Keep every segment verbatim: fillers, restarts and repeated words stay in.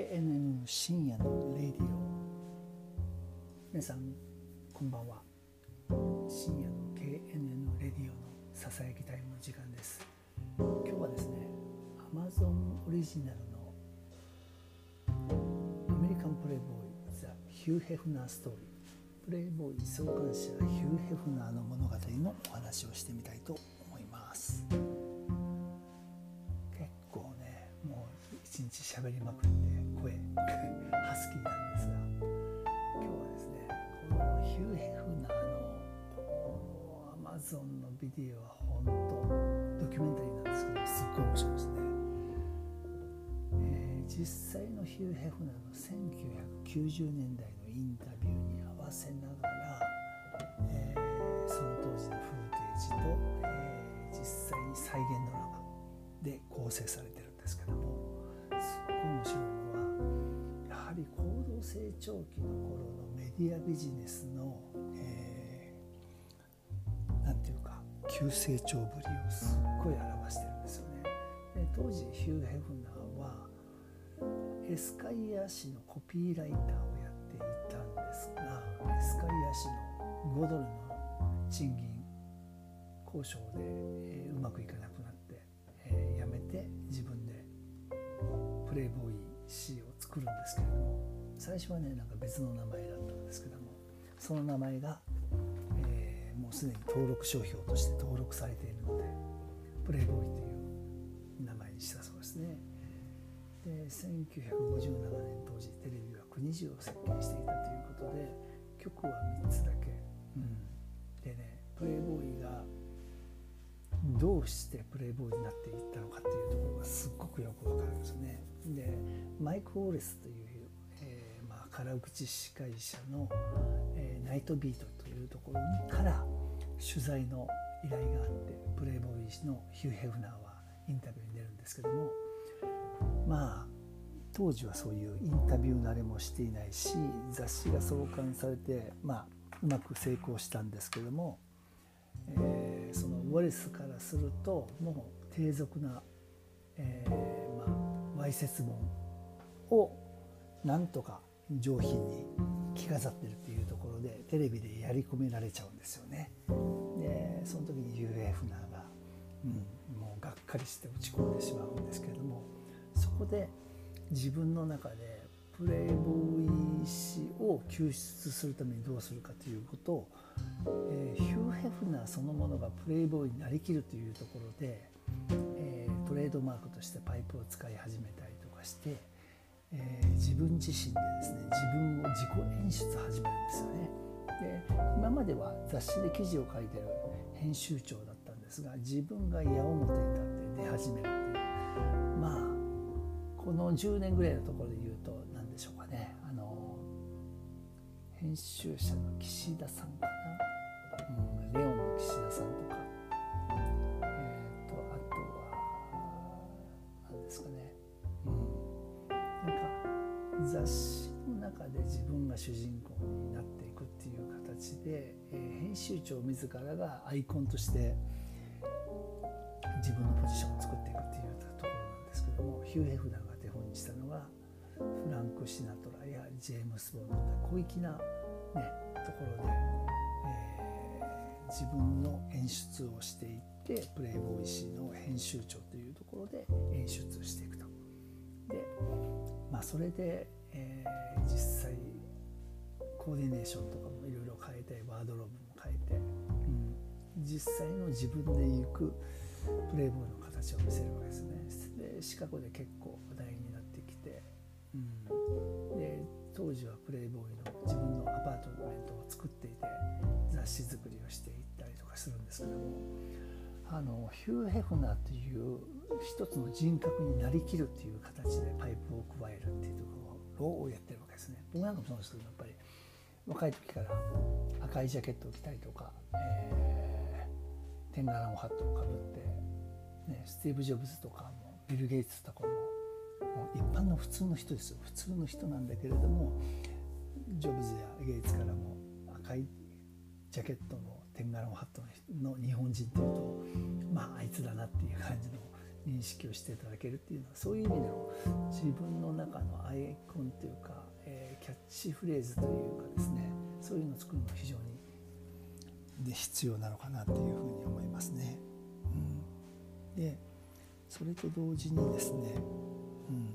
エーエヌエム 深夜のレディオ、皆さんこんばんは。深夜の ケーエヌエヌ レディオのささやきタイムの時間です。今日はですね、 Amazon オリジナルのアメリカンプレイボーイザ・ヒュー・ヘフナーストーリー、プレイボーイ創刊者ヒュー・ヘフナーの物語のお話をしてみたいと思います。結構ね、もう一日喋りまくって声ハスキーなんですが、ヒュー・ヘフナーのアマゾンのビデオは本当ドキュメンタリーなんですけど、すっごい面白いですね、えー、実際のヒュー・ヘフナーのせんきゅうひゃくきゅうじゅうねんだいのインタビューに合わせながら、えー、その当時のフーテージと、えー、実際に再現ドラマで構成されてるんですけども、すっごい面白いのは、やはり高度成長期の頃のメディアビジネスの、えー、なんていうか急成長ぶりをすっごい表してるんですよね。で、当時ヒュー・ヘフナーはエスカイア誌のコピーライターをやっていたんですが、エスカイア誌のごドルの賃金交渉で、えー、うまくいかなくなって、えー、やめて自分でプレイボーイ誌を作るんですけれども、最初はね、なんか別の名前だったんですけども、その名前が、えー、もうすでに登録商標として登録されているので、プレイボーイという名前にしたそうですね。で、せんきゅうひゃくごじゅうななねん、当時テレビは国中を席巻していたということで、局はみっつだけ、うん、でね、プレイボーイがどうしてプレイボーイになっていったのかというところがすっごくよくわかるんですよね。で、マイク・ウォレスという辛口司会者の、えー、ナイトビートというところから取材の依頼があって、プレイボーイのヒュー・ヘフナーはインタビューに出るんですけども、まあ当時はそういうインタビュー慣れもしていないし、雑誌が創刊されて、まあ、うまく成功したんですけども、えー、そのウォレスからするともう低俗な、えーまあ、わいせつ文をなんとか上品に着飾ってるっていうところで、テレビでやり込められちゃうんですよね。で、その時にヒュー・ヘフナーが、うん、もうがっかりして落ち込んでしまうんですけれども、そこで自分の中でプレイボーイ誌を救出するためにどうするかということを、えー、ヒュー・ヘフナーそのものがプレイボーイになりきるというところで、えー、トレードマークとしてパイプを使い始めたりとかして。えー、自分自身でですね、自分を自己演出始めるんですよね。で、今までは雑誌で記事を書いてる編集長だったんですが、自分が矢面に立って出始めるっていう、まあこのじゅうねんぐらいのところで言うと何でしょうかね、あの編集者の岸田さんかな、うん、レオンの岸田さんとか、えーとあとは何ですかね、雑誌の中で自分が主人公になっていくっていう形で、えー、編集長自らがアイコンとして自分のポジションを作っていくっていうところなんですけども、ヒュー・ヘフナーが手本にしたのがフランク・シナトラやジェームス・ボンドと小粋な、ね、ところで、えー、自分の演出をしていってプレイボーイ誌の編集長というところで演出していくと。で、まあ、それで、えー、実際コーディネーションとかもいろいろ変えて、ワードローブも変えて、うん、実際の自分で行くプレイボーイの形を見せるわけですね。で、シカゴで結構話題になってきて、うん、で当時はプレイボーイの自分のアパートメントを作っていて、雑誌作りをしていったりとかするんですけども、あのヒュー・ヘフナーという一つの人格になりきるっていう形でパイプを加えるっていうところをやってるわけですね。僕なんかもそうですけど、やっぱり若い時から赤いジャケットを着たりとか、えー、天柄のハットをかぶって、ね、スティーブ・ジョブズとかもビル・ゲイツとかも、もう一般の普通の人ですよ。普通の人なんだけれども、ジョブズやゲイツからも赤いジャケットの天柄のハットの日本人というと、まああいつだなっていう感じの認識をしていただけるっていうのは、そういう意味での自分の中のアイコンというか、えー、キャッチフレーズというかですね、そういうのを作るのが非常に必要なのかなというふうに思いますね。うん、でそれと同時にですね、うん、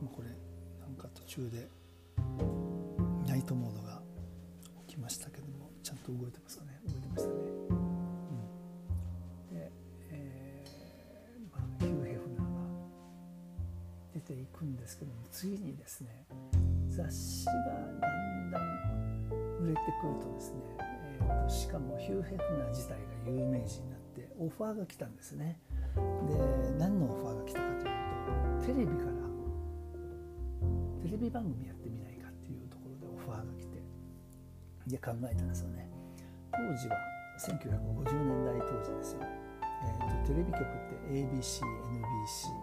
今これなんか途中でナイトモードが起きましたけども、ちゃんと動いてますかね。動いてましたね。いくんですけども、次にですね、雑誌がだんだん売れてくるとですね、えー、としかもヒュー・ヘフナー自体が有名人になってオファーが来たんですね。で、何のオファーが来たかというと、テレビからテレビ番組やってみないかっていうところでオファーが来て、で考えたんですよね。当時はせんきゅうひゃくごじゅうねんだい当時ですよ。えー、とテレビ局って エービーシー、エヌビーシー、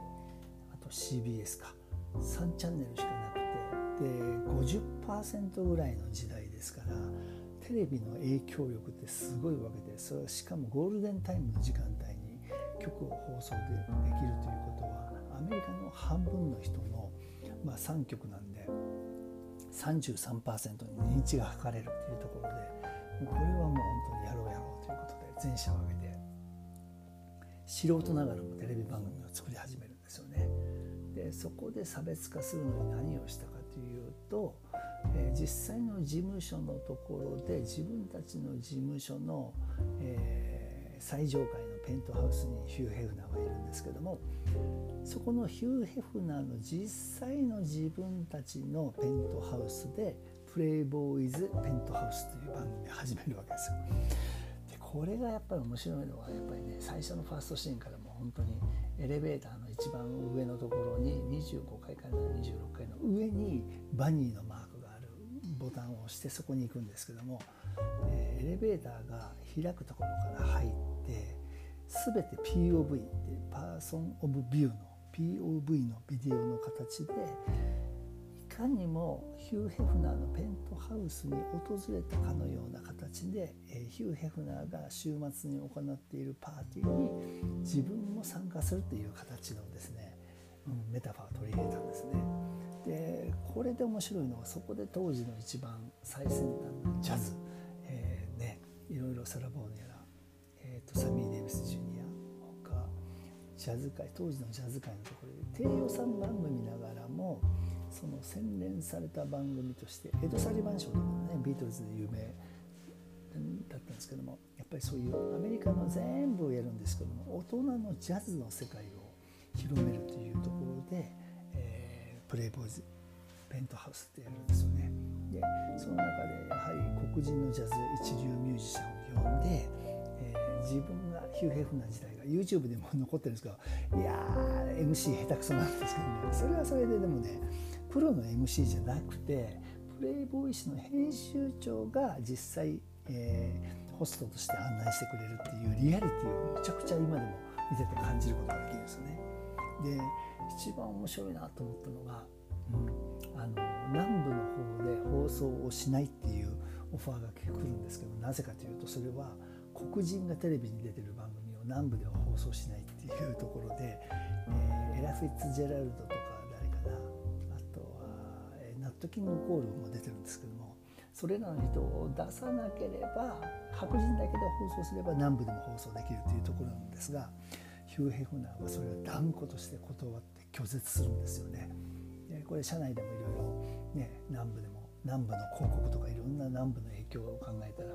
シービーエス かさんチャンネルしかなくて、で ごじゅっパーセント ぐらいの時代ですから、テレビの影響力ってすごいわけで、それしかもゴールデンタイムの時間帯に曲を放送でできるということは、アメリカの半分の人の、まあ、さんきょくなんで さんじゅうさんパーセント に認知が測れるというところで、もうこれはもう本当にやろうやろうということで、全社を挙げて素人ながらもテレビ番組を作り始めるんですよね。でそこで差別化するのに何をしたかというと、えー、実際の事務所のところで自分たちの事務所の、えー、最上階のペントハウスにヒュー・ヘフナーがいるんですけども、そこのヒュー・ヘフナーの実際の自分たちのペントハウスでプレイボーイズ・ペントハウスという番組を始めるわけですよ。でこれがやっぱり面白いのは、やっぱりね、最初のファーストシーンからもう本当にエレベーターの一番上のところににじゅうごかいからにじゅうろっかいの上にバニーのマークがあるボタンを押して、そこに行くんですけども、えー、エレベーターが開くところから入って、全て ピーオーブイ ってパーソン・オブ・ビューの ピーオーブイ のビデオの形で、いかにもヒュー・ヘフナーのペントハウスに訪れたかのような形で、えー、ヒュー・ヘフナーが週末に行っているパーティーに自分も参加するという形のですね、うん、メタファーを取り入れたんですね。でこれで面白いのは、そこで当時の一番最先端のジャズ、えーね、いろいろサラ・ボーネやら、えー、とサミー・デイビス・ジュニア、他ジャズ界、当時のジャズ界のところで低予算番組ながらも、その洗練された番組として、エド・サリバン賞とかね、ビートルズで有名だったんですけども、やっぱりそういうアメリカの全部をやるんですけども、大人のジャズの世界を広めるというところで、えー、プレイボーイズ・ペントハウスってやるんですよね。でその中でやはり黒人のジャズ一流ミュージシャンを呼んで、えー、自分がヒュー・ヘフナー時代が YouTube でも残ってるんですけど、いやー エムシー 下手くそなんですけども、ね、それはそれででもね、プロの エムシー じゃなくて、プレイボーイ誌の編集長が実際、えー、ホストとして案内してくれるっていうリアリティをめちゃくちゃ今でも見てて感じることができるんですよね。で一番面白いなと思ったのが、うん、あの南部の方で放送をしないっていうオファーが来るんですけど、なぜかというと、それは黒人がテレビに出てる番組を南部では放送しないっていうところで、えー、エラ・フィッツジェラルドとかキングコールも出てるんですけども、それらの人を出さなければ、白人だけで放送すれば南部でも放送できるというところなんですが、ヒュー・ヘフナーはそれを断固として断って拒絶するんですよね。でこれ社内でもいろいろね、南部でも南部の広告とかいろんな南部の影響を考えたら、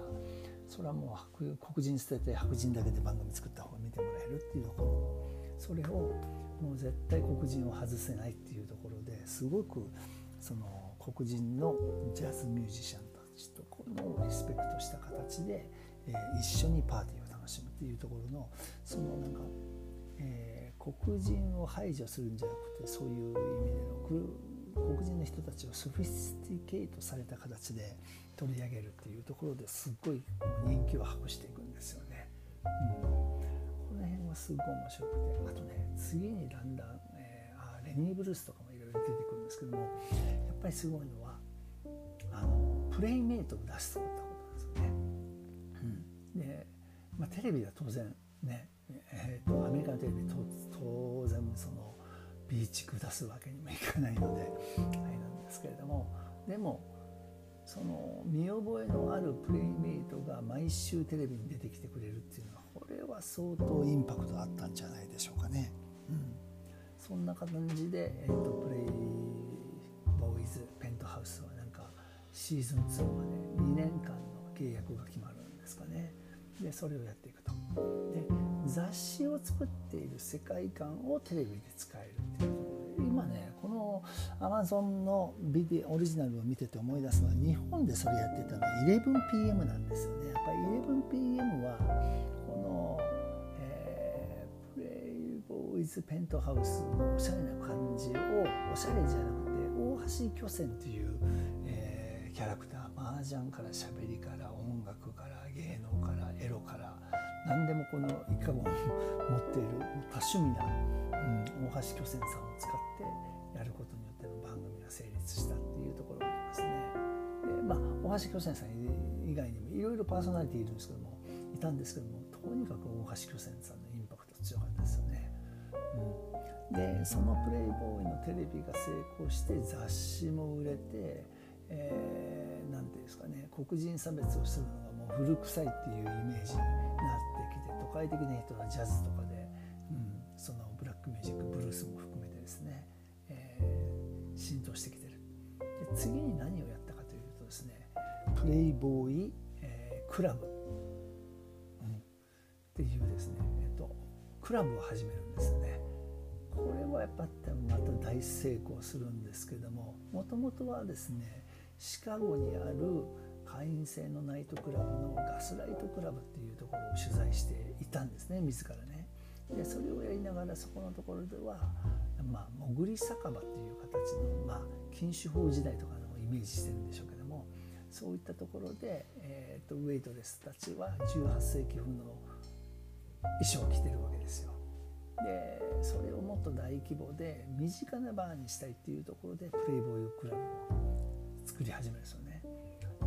それはもう黒人捨てて白人だけで番組作った方が見てもらえるっていうところ、それをもう絶対黒人を外せないっていうところで、すごくその黒人のジャズミュージシャンたちとこのリスペクトした形で、えー、一緒にパーティーを楽しむっていうところの、そのなんか、えー、黒人を排除するんじゃなくて、そういう意味での黒人の人たちをソフィスティケートされた形で取り上げるっていうところで、すっごい人気を博していくんですよね。うん、この辺はすごい面白くて、あとね、次にだんだん、えー、レニー・ブルースとかもいろいろ出てくるんですけども、やっぱりすごいのは、あのプレイメイトを出すと思ったことなんですよね。うん、でまあ、テレビでは当然ね、えー、とアメリカのテレビ当然その B 地区出すわけにもいかないのであれなんですけれども、でもその見覚えのあるプレイメイトが毎週テレビに出てきてくれるっていうのはこれは相当インパクトあったんじゃないでしょうかね、うん、そんな感じで、えー、とプレイボーイズペントハウスはなんかシーズンツーまでにねんかんの契約が決まるんですかね。でそれをやっていくと、で雑誌を作っている世界観をテレビで使えるっていうところで、今ねこの Amazon のビデオオリジナルを見てて思い出すのは、日本でそれやってたのは イレブンピーエム なんですよね。やっぱり イレブンピーエム はこの、えー、プレイボーイズペントハウスのおしゃれな感じを、おしゃれじゃなくて大橋巨泉という、えー、キャラクター、マージャンからしゃべりから音楽から芸能からエロから何でもこの一家言を持っている多趣味な、うん、大橋巨泉さんを使ってやることによっての番組が成立したっていうところがありますね。で、まあ、大橋巨泉さん以外にもいろいろパーソナリティいるんですけどもいたんですけども、とにかく大橋巨泉さんのインパクト強かったですよね、うん、でそのプレイボーイのテレビが成功して雑誌も売れて、えー、なんていうんですかね、黒人差別をするのがもう古臭いっていうイメージになってきて、都会的な人はジャズとかで、うん、そのブラックミュージックブルースも含めてですね、えー、浸透してきてる。で次に何をやったかというとですね、プレイボーイ、えー、クラブ、うん、っていうですね、えっと、クラブを始めるんですよね。これはやっぱまた大成功するんですけども、もともとはですねシカゴにある会員制のナイトクラブのガスライトクラブっていうところを取材していたんですね、自らね。でそれをやりながらそこのところでは、まあ、潜り酒場という形の、まあ、禁酒法時代とかのイメージしてるんでしょうけども、そういったところで、えー、とウェイトレスたちはじゅうはっせいき風の衣装を着てるわけですよ。でそれをもっと大規模で身近なバーにしたいっていうところでプレイボーイクラブを作り始めるんですよね。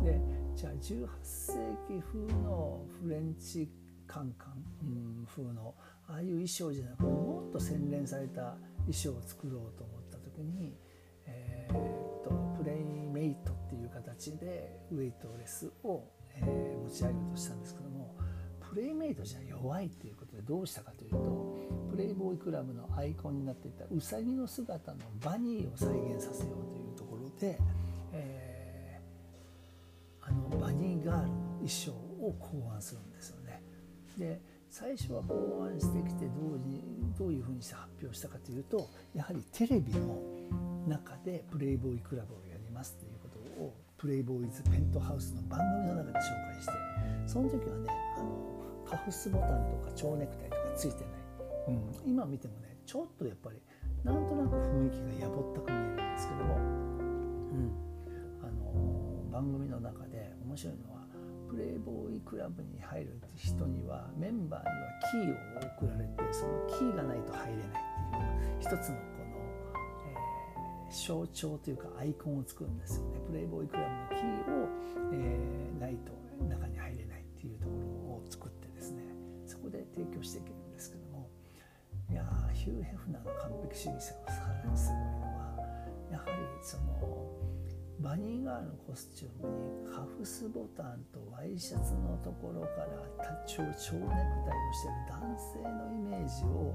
でじゃあじゅうはっせいき風のフレンチカンカン、うん、風のああいう衣装じゃなくてもっと洗練された衣装を作ろうと思った時に、えー、とプレイメイトっていう形でウェイトレスを、えー、持ち上げようとしたんですけども、プレイメイトじゃ弱いっていうことでどうしたかというと、プレイボーイクラブのアイコンになっていたウサギの姿のバニーを再現させようというところで、えー、あのバニーガールの衣装を考案するんですよね。で最初は考案してきてどうに、どういうふうにして発表したかというと、やはりテレビの中でプレイボーイクラブをやりますということをプレイボーイズペントハウスの番組の中で紹介して、その時はねあのカフスボタンとか蝶ネクタイとかついてない、うん、今見てもねちょっとやっぱりなんとなく雰囲気がやぼったく見えるんですけども、うん、あの番組の中で面白いのはプレイボーイクラブに入る人にはメンバーにはキーを送られて、そのキーがないと入れないっていう一つのこの、えー、象徴というかアイコンを作るんですよね。プレイボーイクラブのキーを、えー、ないと中に入れないっていうところを作ってですね、そこで提供していけるんですけども、いやヒュー・ヘフナーの完璧主義者がさらにすごいのは、やはりそのバニーガールのコスチュームにカフスボタンとワイシャツのところからタチョウ蝶ネクタイをしている男性のイメージを、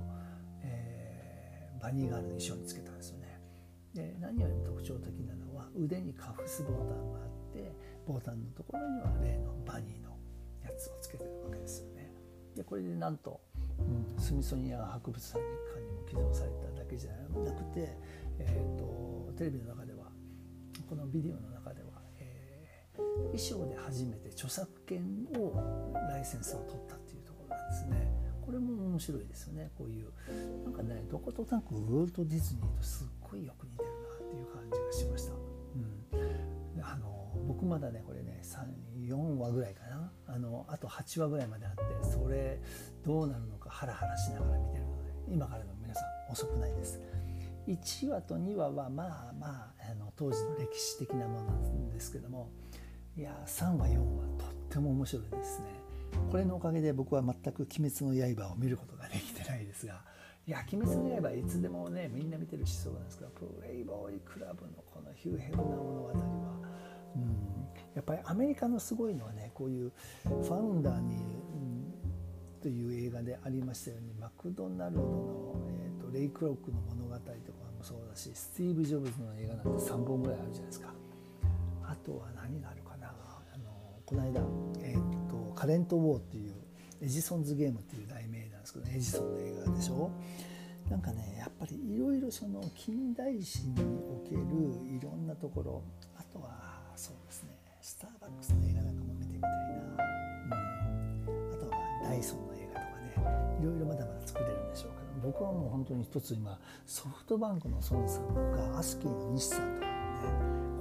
えー、バニーガールの衣装につけたんですよね。で何よりも特徴的なのは腕にカフスボタンがあって、ボタンのところには例のバニーのやつをつけてるわけですよね。でこれでなんと、うん、スミソニア博物館にも寄贈されただけじゃなくて、えー、とテレビの中ではこのビデオの中では、えー、衣装で初めて著作権をライセンスを取ったっていうところなんですね。これも面白いですよね。こういうなんかねどことなくウォルト・ディズニーとすっごいよく似てるなっていう感じがしました、うん、あの僕まだねこれねさん、よんわぐらいかな、あのあとはちわぐらいまであって、それどうなるのかハラハラしながら見てるので、今からの皆さん遅くないです。いちわとにわはまあまあ、 あの当時の歴史的なものなんですけども、いやさんわよんわとっても面白いですね。これのおかげで僕は全く鬼滅の刃を見ることができてないですが、いや鬼滅の刃いつでもねみんな見てるしそうなんですけど、プレイボーイクラブのこのヒューヘルな物語は、うん、やっぱりアメリカのすごいのはね、こういうファウンダーに、うん、という映画でありましたように、マクドナルドの、えー、とレイ・クロックの物語とかもそうだし、スティーブ・ジョブズの映画なんてさんぼんぐらいあるじゃないですか。あとは何があるかな、あのこの間、えー、とカレント・ウォーっていうエジソンズ・ゲームっていう題名なんですけど、ね、エジソンの映画でしょ。なんかねやっぱりいろいろその近代史におけるいろんなところ、あとはそうですね、スターバックスの映画なんかも見てみたいな、うん、あとはダイソンの映画とかね、いろいろまだまだ作れるんでしょうけど、僕はもう本当に一つ今ソフトバンクの孫さんとかアスキーの西さんとかもね、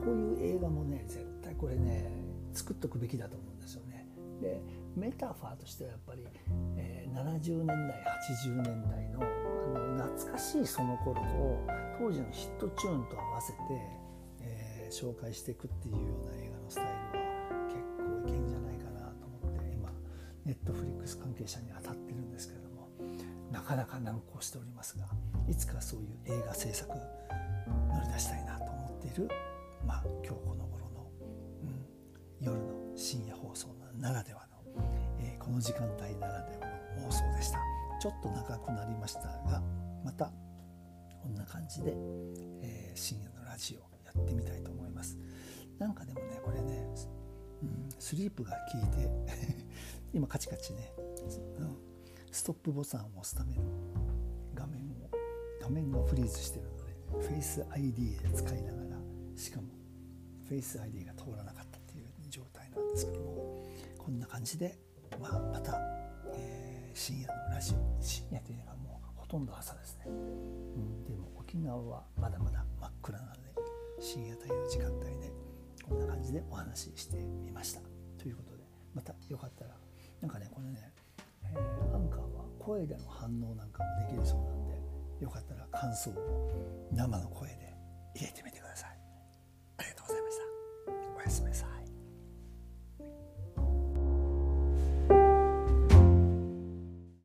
こういう映画もね絶対これね作っとくべきだと思うんですよね。でメタファーとしてはやっぱり、えー、ななじゅうねんだいはちじゅうねんだい の, あの懐かしいその頃を当時のヒットチューンと合わせて紹介していくっていうような映画のスタイルは結構いけんじゃないかなと思って、今ネットフリックス関係者に当たってるんですけれども、なかなか難航しておりますが、いつかそういう映画制作乗り出したいなと思っている、まあ今日この頃の、うん、夜の深夜放送ならではの、えー、この時間帯ならではの放送でした。ちょっと長くなりましたが、またこんな感じで、えー、深夜のラジオやってみたいと思います。なんかでもねこれね、うん、スリープが効いて今カチカチね、うん、ストップボタンを押すための画面を画面がフリーズしているので、フェイス アイディー で使いながら、しかもフェイス アイディー が通らなかったっていう状態なんですけども、こんな感じで、まあ、また、えー、深夜のラジオ、深夜というのはもうほとんど朝ですね、うん、でも沖縄はまだまだ真っ暗なので深夜帯の時間帯でこんな感じでお話ししてみましたということで、またよかったらなんかねこれね、えー、アンカーは声での反応なんかもできるそうなんで、よかったら感想を生の声で入れてみてください。